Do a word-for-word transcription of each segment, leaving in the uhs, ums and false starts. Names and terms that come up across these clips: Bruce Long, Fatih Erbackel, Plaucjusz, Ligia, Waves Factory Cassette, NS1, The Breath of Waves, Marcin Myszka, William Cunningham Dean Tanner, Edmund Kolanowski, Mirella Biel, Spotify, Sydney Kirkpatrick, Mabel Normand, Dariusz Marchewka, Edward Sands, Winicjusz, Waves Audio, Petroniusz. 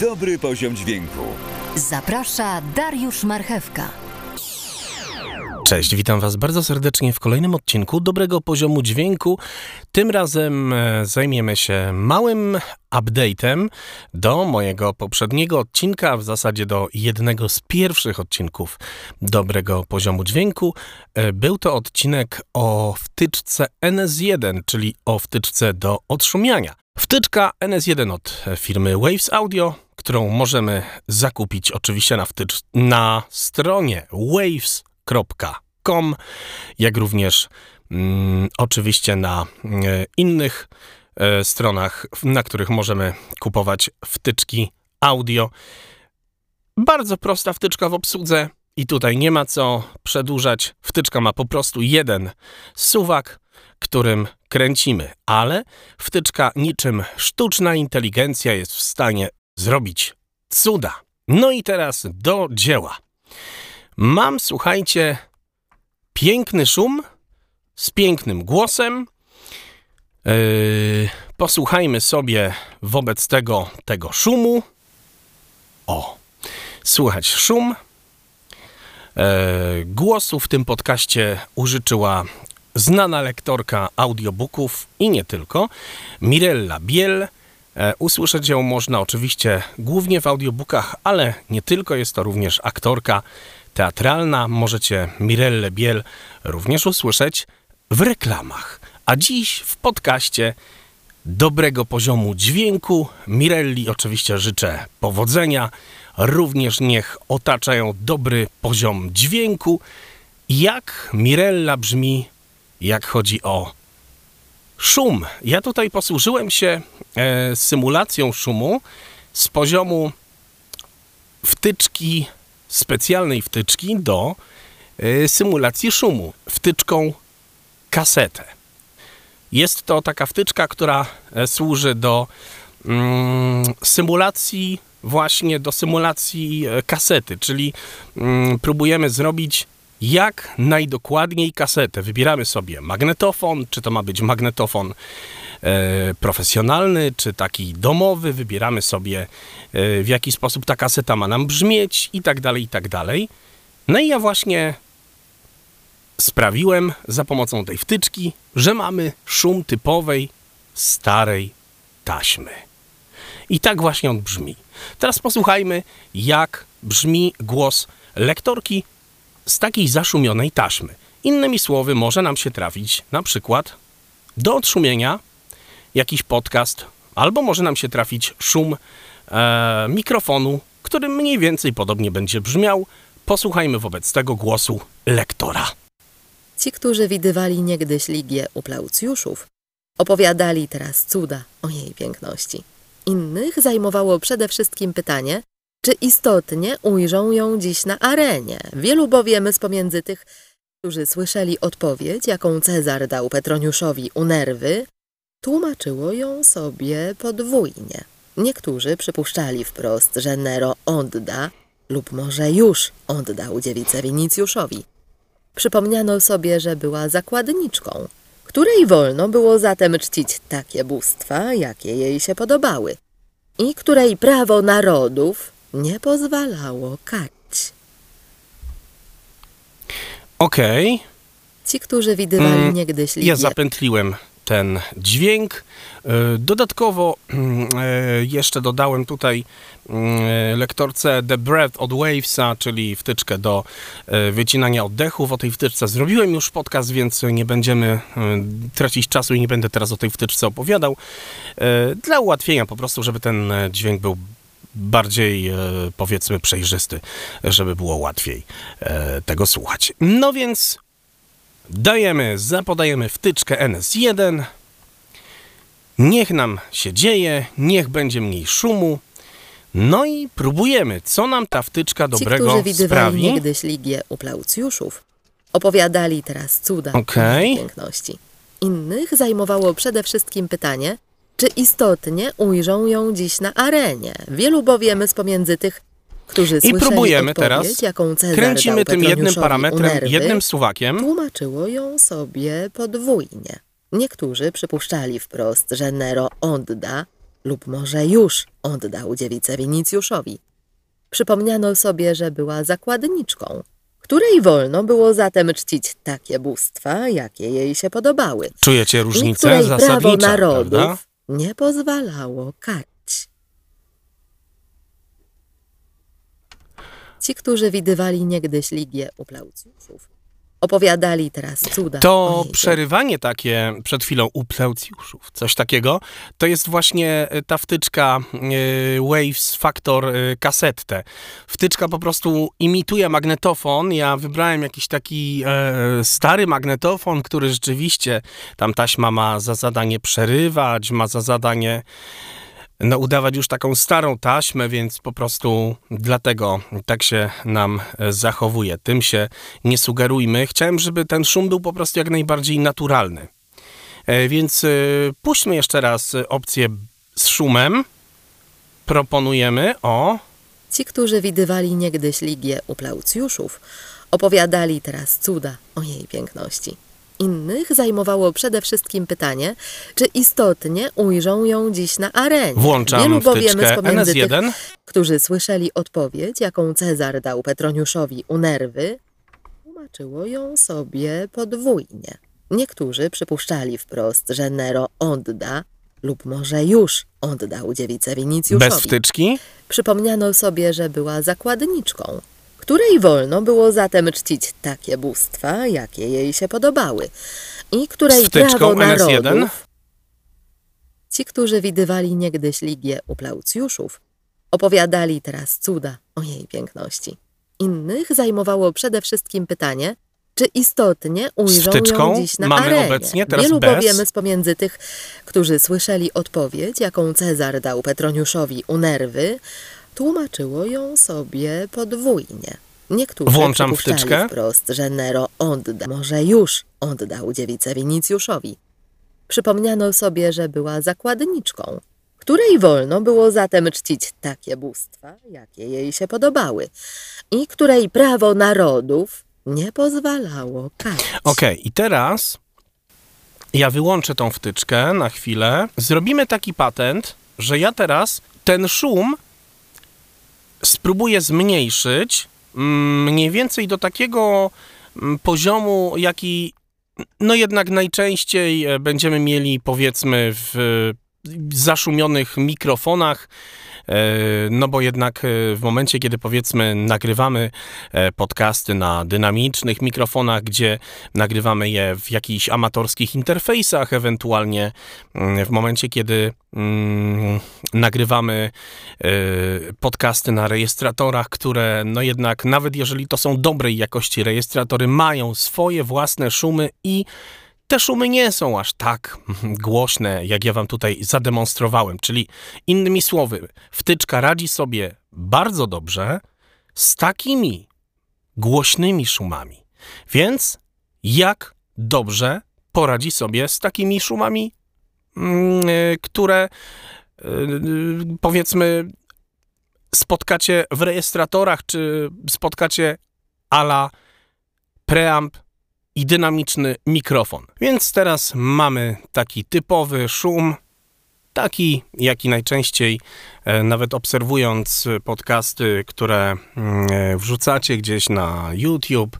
Dobry poziom dźwięku. Zaprasza Dariusz Marchewka. Cześć, witam Was bardzo serdecznie w kolejnym odcinku Dobrego Poziomu Dźwięku. Tym razem zajmiemy się małym update'em do mojego poprzedniego odcinka, w zasadzie do jednego z pierwszych odcinków Dobrego Poziomu Dźwięku. Był to odcinek o wtyczce N S jeden, czyli o wtyczce do odszumiania. Wtyczka N S jeden od firmy Waves Audio, którą możemy zakupić oczywiście na, wtycz... na stronie waves kropka com, jak również mm, oczywiście na y, innych y, stronach, na których możemy kupować wtyczki audio. Bardzo prosta wtyczka w obsłudze i tutaj nie ma co przedłużać. Wtyczka ma po prostu jeden suwak, którym kręcimy, ale wtyczka niczym sztuczna inteligencja jest w stanie zrobić cuda. No i teraz do dzieła. Mam, słuchajcie, piękny szum z pięknym głosem. Yy, posłuchajmy sobie wobec tego tego szumu. O, słychać szum. Yy, głosu w tym podcaście użyczyła znana lektorka audiobooków i nie tylko, Mirella Biel. Usłyszeć ją można oczywiście głównie w audiobookach, ale nie tylko, jest to również aktorka teatralna. Możecie Mirellę Biel również usłyszeć w reklamach. A dziś w podcaście Dobrego Poziomu Dźwięku Mirelli oczywiście życzę powodzenia. Również niech otacza ją dobry poziom dźwięku. Jak Mirella brzmi, jak chodzi o szum. Ja tutaj posłużyłem się e, symulacją szumu z poziomu wtyczki, specjalnej wtyczki do e, symulacji szumu, wtyczką kasetę. Jest to taka wtyczka, która e, służy do mm, symulacji, właśnie do symulacji e, kasety, czyli mm, próbujemy zrobić jak najdokładniej kasetę. Wybieramy sobie magnetofon, czy to ma być magnetofon e, profesjonalny, czy taki domowy. Wybieramy sobie e, w jaki sposób ta kaseta ma nam brzmieć i tak dalej, i tak dalej. No i ja właśnie sprawiłem za pomocą tej wtyczki, że mamy szum typowej starej taśmy. I tak właśnie on brzmi. Teraz posłuchajmy, jak brzmi głos lektorki z takiej zaszumionej taśmy. Innymi słowy, może nam się trafić na przykład do odszumienia jakiś podcast, albo może nam się trafić szum e, mikrofonu, który mniej więcej podobnie będzie brzmiał. Posłuchajmy wobec tego głosu lektora. Ci, którzy widywali niegdyś Ligię u Plaucjuszów, opowiadali teraz cuda o jej piękności. Innych zajmowało przede wszystkim pytanie, czy istotnie ujrzą ją dziś na arenie? Wielu bowiem z pomiędzy tych, którzy słyszeli odpowiedź, jaką Cezar dał Petroniuszowi u Nerwy, tłumaczyło ją sobie podwójnie. Niektórzy przypuszczali wprost, że Nero odda lub może już oddał dziewicę Winicjuszowi. Przypomniano sobie, że była zakładniczką, której wolno było zatem czcić takie bóstwa, jakie jej się podobały i której prawo narodów nie pozwalało karć. Okej. Okay. Ci, którzy widywali mm, niegdyś Ligię... Ja zapętliłem ten dźwięk. Dodatkowo jeszcze dodałem tutaj lektorce The Breath of Wavesa, czyli wtyczkę do wycinania oddechów. O tej wtyczce zrobiłem już podcast, więc nie będziemy tracić czasu i nie będę teraz o tej wtyczce opowiadał. Dla ułatwienia po prostu, żeby ten dźwięk był bardziej, e, powiedzmy, przejrzysty, żeby było łatwiej e, tego słuchać. No więc dajemy, zapodajemy wtyczkę N S jeden. Niech nam się dzieje, niech będzie mniej szumu. No i próbujemy, co nam ta wtyczka dobrego sprawi. Ci, którzy widywali niegdyś Ligię u Plaucjuszów, opowiadali teraz cuda okay. piękności. Innych zajmowało przede wszystkim pytanie, czy istotnie ujrzą ją dziś na arenie? Wielu bowiem z pomiędzy tych, którzy słyszeli odpowiedź, I próbujemy teraz, jaką Cezar kręcimy tym jednym parametrem, Nerwy, jednym suwakiem. Tłumaczyło ją sobie podwójnie. Niektórzy przypuszczali wprost, że Nero odda lub może już oddał dziewicę Winicjuszowi. Przypomniano sobie, że była zakładniczką, której wolno było zatem czcić takie bóstwa, jakie jej się podobały. Czujecie różnicę zasadniczą, prawo narodów, prawda? Nie pozwalało karać. Ci, którzy widywali niegdyś Ligię u Plaucjuszów, opowiadali teraz cuda. To przerywanie takie przed chwilą u Plaucjuszów, coś takiego, to jest właśnie ta wtyczka y, Waves Factory Cassette. Wtyczka po prostu imituje magnetofon. Ja wybrałem jakiś taki y, stary magnetofon, który rzeczywiście tam taśma ma za zadanie przerywać, ma za zadanie no, udawać już taką starą taśmę, więc po prostu dlatego tak się nam zachowuje. Tym się nie sugerujmy. Chciałem, żeby ten szum był po prostu jak najbardziej naturalny. Więc puśćmy jeszcze raz opcję z szumem. Proponujemy o... Ci, którzy widywali niegdyś Ligię u Plaucjuszów, opowiadali teraz cuda o jej piękności. Innych zajmowało przede wszystkim pytanie, czy istotnie ujrzą ją dziś na arenie. Włączam wielu bowiem z pomiędzy N S jeden. Tych, którzy słyszeli odpowiedź, jaką Cezar dał Petroniuszowi u Nerwy, tłumaczyło ją sobie podwójnie. Niektórzy przypuszczali wprost, że Nero odda lub może już oddał dziewicę Winicjuszowi. Bez wtyczki? Przypomniano sobie, że była zakładniczką, której wolno było zatem czcić takie bóstwa, jakie jej się podobały i której prawo narodów... Ci, którzy widywali niegdyś Ligię u Plaucjuszów, opowiadali teraz cuda o jej piękności. Innych zajmowało przede wszystkim pytanie, czy istotnie ujrzą ją dziś na mamy arenie. Obecnie, teraz wielu bez. Bowiem z pomiędzy tych, którzy słyszeli odpowiedź, jaką Cezar dał Petroniuszowi u Nerwy, tłumaczyło ją sobie podwójnie. Niektórzy włączam przypuszczali wtyczkę. Wprost, że Nero odda, może już oddał dziewicę Winicjuszowi. Przypomniano sobie, że była zakładniczką, której wolno było zatem czcić takie bóstwa, jakie jej się podobały i której prawo narodów nie pozwalało karać. Okej, okay, i teraz ja wyłączę tą wtyczkę na chwilę. Zrobimy taki patent, że ja teraz ten szum spróbuję zmniejszyć mniej więcej do takiego poziomu, jaki no jednak najczęściej będziemy mieli, powiedzmy, w zaszumionych mikrofonach, no bo jednak w momencie, kiedy powiedzmy nagrywamy podcasty na dynamicznych mikrofonach, gdzie nagrywamy je w jakichś amatorskich interfejsach, ewentualnie w momencie, kiedy mm, nagrywamy y, podcasty na rejestratorach, które no jednak nawet jeżeli to są dobrej jakości rejestratory, mają swoje własne szumy i te szumy nie są aż tak głośne, jak ja wam tutaj zademonstrowałem. Czyli innymi słowy, wtyczka radzi sobie bardzo dobrze z takimi głośnymi szumami. Więc jak dobrze poradzi sobie z takimi szumami, które powiedzmy spotkacie w rejestratorach, czy spotkacie a la preamp i dynamiczny mikrofon. Więc teraz mamy taki typowy szum, taki jaki najczęściej nawet obserwując podcasty, które wrzucacie gdzieś na YouTube,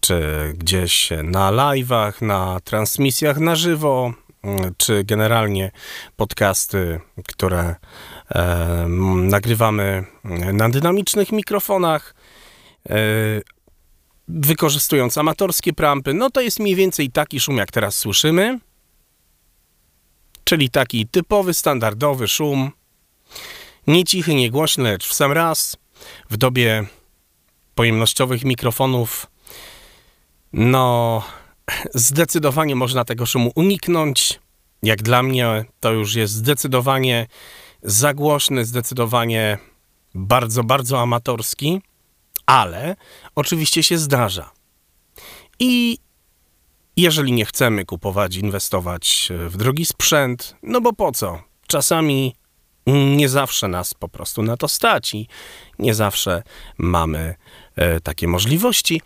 czy gdzieś na live'ach, na transmisjach na żywo, czy generalnie podcasty, które e, nagrywamy na dynamicznych mikrofonach, e, wykorzystując amatorskie preampy, no to jest mniej więcej taki szum, jak teraz słyszymy. Czyli taki typowy, standardowy szum. Nie cichy, nie głośny, lecz w sam raz. W dobie pojemnościowych mikrofonów no zdecydowanie można tego szumu uniknąć. Jak dla mnie to już jest zdecydowanie za głośny, zdecydowanie bardzo, bardzo amatorski. Ale oczywiście się zdarza. I jeżeli nie chcemy kupować, inwestować w drogi sprzęt, no bo po co? Czasami nie zawsze nas po prostu na to stać i nie zawsze mamy e, takie możliwości.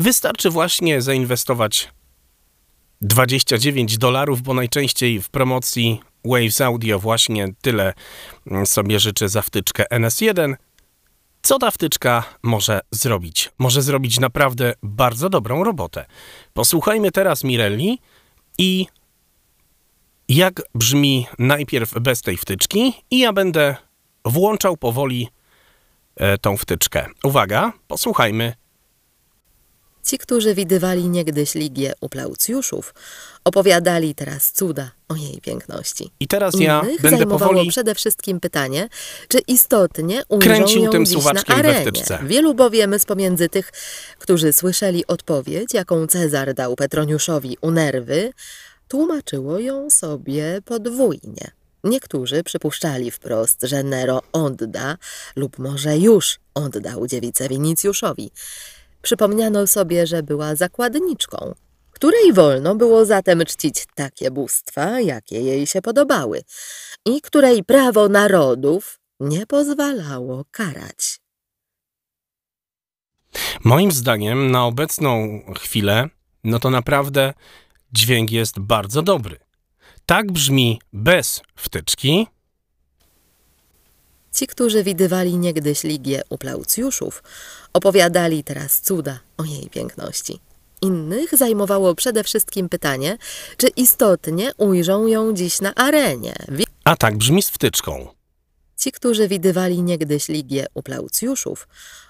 Wystarczy właśnie zainwestować dwadzieścia dziewięć dolarów, bo najczęściej w promocji Waves Audio właśnie tyle sobie życzy za wtyczkę N S jeden. Co ta wtyczka może zrobić? Może zrobić naprawdę bardzo dobrą robotę. Posłuchajmy teraz Mirelli i jak brzmi najpierw bez tej wtyczki, i ja będę włączał powoli tą wtyczkę. Uwaga, posłuchajmy. Ci, którzy widywali niegdyś Ligię u Plaucjuszów, opowiadali teraz cuda o jej piękności. I teraz ja Innych będę powoli... przede wszystkim pytanie, czy istotnie kręcił ją tym suwaczkiem na arenie. We wtyczce. Wielu bowiem z pomiędzy tych, którzy słyszeli odpowiedź, jaką Cezar dał Petroniuszowi u Nerwy, tłumaczyło ją sobie podwójnie. Niektórzy przypuszczali wprost, że Nero odda lub może już oddał dziewicę Winicjuszowi. Przypomniano sobie, że była zakładniczką, której wolno było zatem czcić takie bóstwa, jakie jej się podobały i której prawo narodów nie pozwalało karać. Moim zdaniem na obecną chwilę, no to naprawdę dźwięk jest bardzo dobry. Tak brzmi bez wtyczki. Ci, którzy widywali niegdyś Ligię u Plaucjuszów, opowiadali teraz cuda o jej piękności. Innych zajmowało przede wszystkim pytanie, czy istotnie ujrzą ją dziś na arenie. Wie... A tak brzmi z wtyczką. Ci, którzy widywali niegdyś Ligię u Plaucjuszów,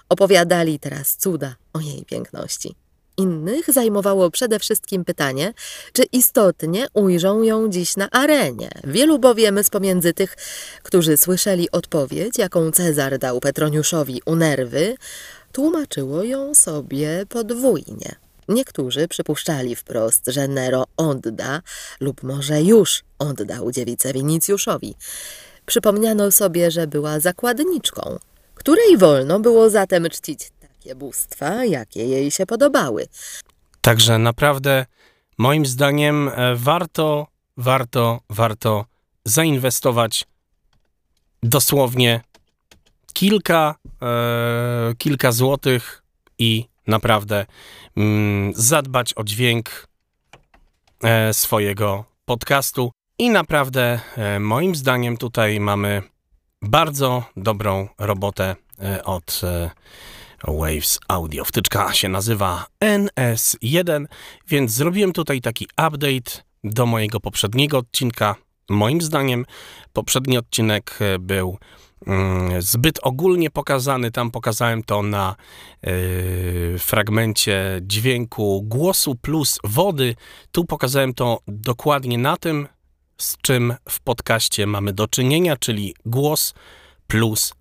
opowiadali teraz cuda o jej piękności. Innych zajmowało przede wszystkim pytanie, czy istotnie ujrzą ją dziś na arenie. Wielu bowiem z pomiędzy tych, którzy słyszeli odpowiedź, jaką Cezar dał Petroniuszowi u Nerwy, tłumaczyło ją sobie podwójnie. Niektórzy przypuszczali wprost, że Nero odda lub może już oddał dziewicę Winicjuszowi. Przypomniano sobie, że była zakładniczką, której wolno było zatem czcić takie bóstwa, jakie jej się podobały. Także naprawdę moim zdaniem warto, warto, warto zainwestować dosłownie kilka, e, kilka złotych i naprawdę mm, zadbać o dźwięk e, swojego podcastu. I naprawdę e, moim zdaniem tutaj mamy bardzo dobrą robotę e, od... E, Waves Audio. Wtyczka się nazywa N S jeden, więc zrobiłem tutaj taki update do mojego poprzedniego odcinka. Moim zdaniem poprzedni odcinek był mm, zbyt ogólnie pokazany. Tam pokazałem to na y, fragmencie dźwięku głosu plus wody. Tu pokazałem to dokładnie na tym, z czym w podcaście mamy do czynienia, czyli głos plus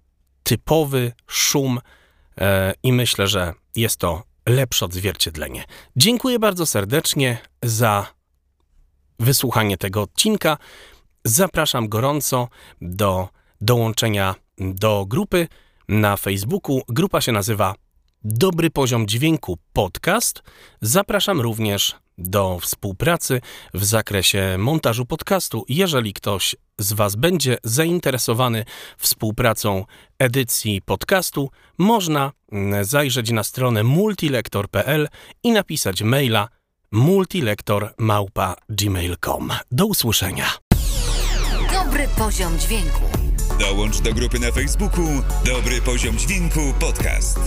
typowy szum. I myślę, że jest to lepsze odzwierciedlenie. Dziękuję bardzo serdecznie za wysłuchanie tego odcinka. Zapraszam gorąco do dołączenia do grupy na Facebooku. Grupa się nazywa Dobry Poziom Dźwięku Podcast. Zapraszam również do współpracy w zakresie montażu podcastu. Jeżeli ktoś z Was będzie zainteresowany współpracą edycji podcastu, można zajrzeć na stronę multilektor kropka p l i napisać maila multilektor małpa gmail kropka com. Do usłyszenia. Dobry Poziom Dźwięku. Dołącz do grupy na Facebooku Dobry Poziom Dźwięku Podcast.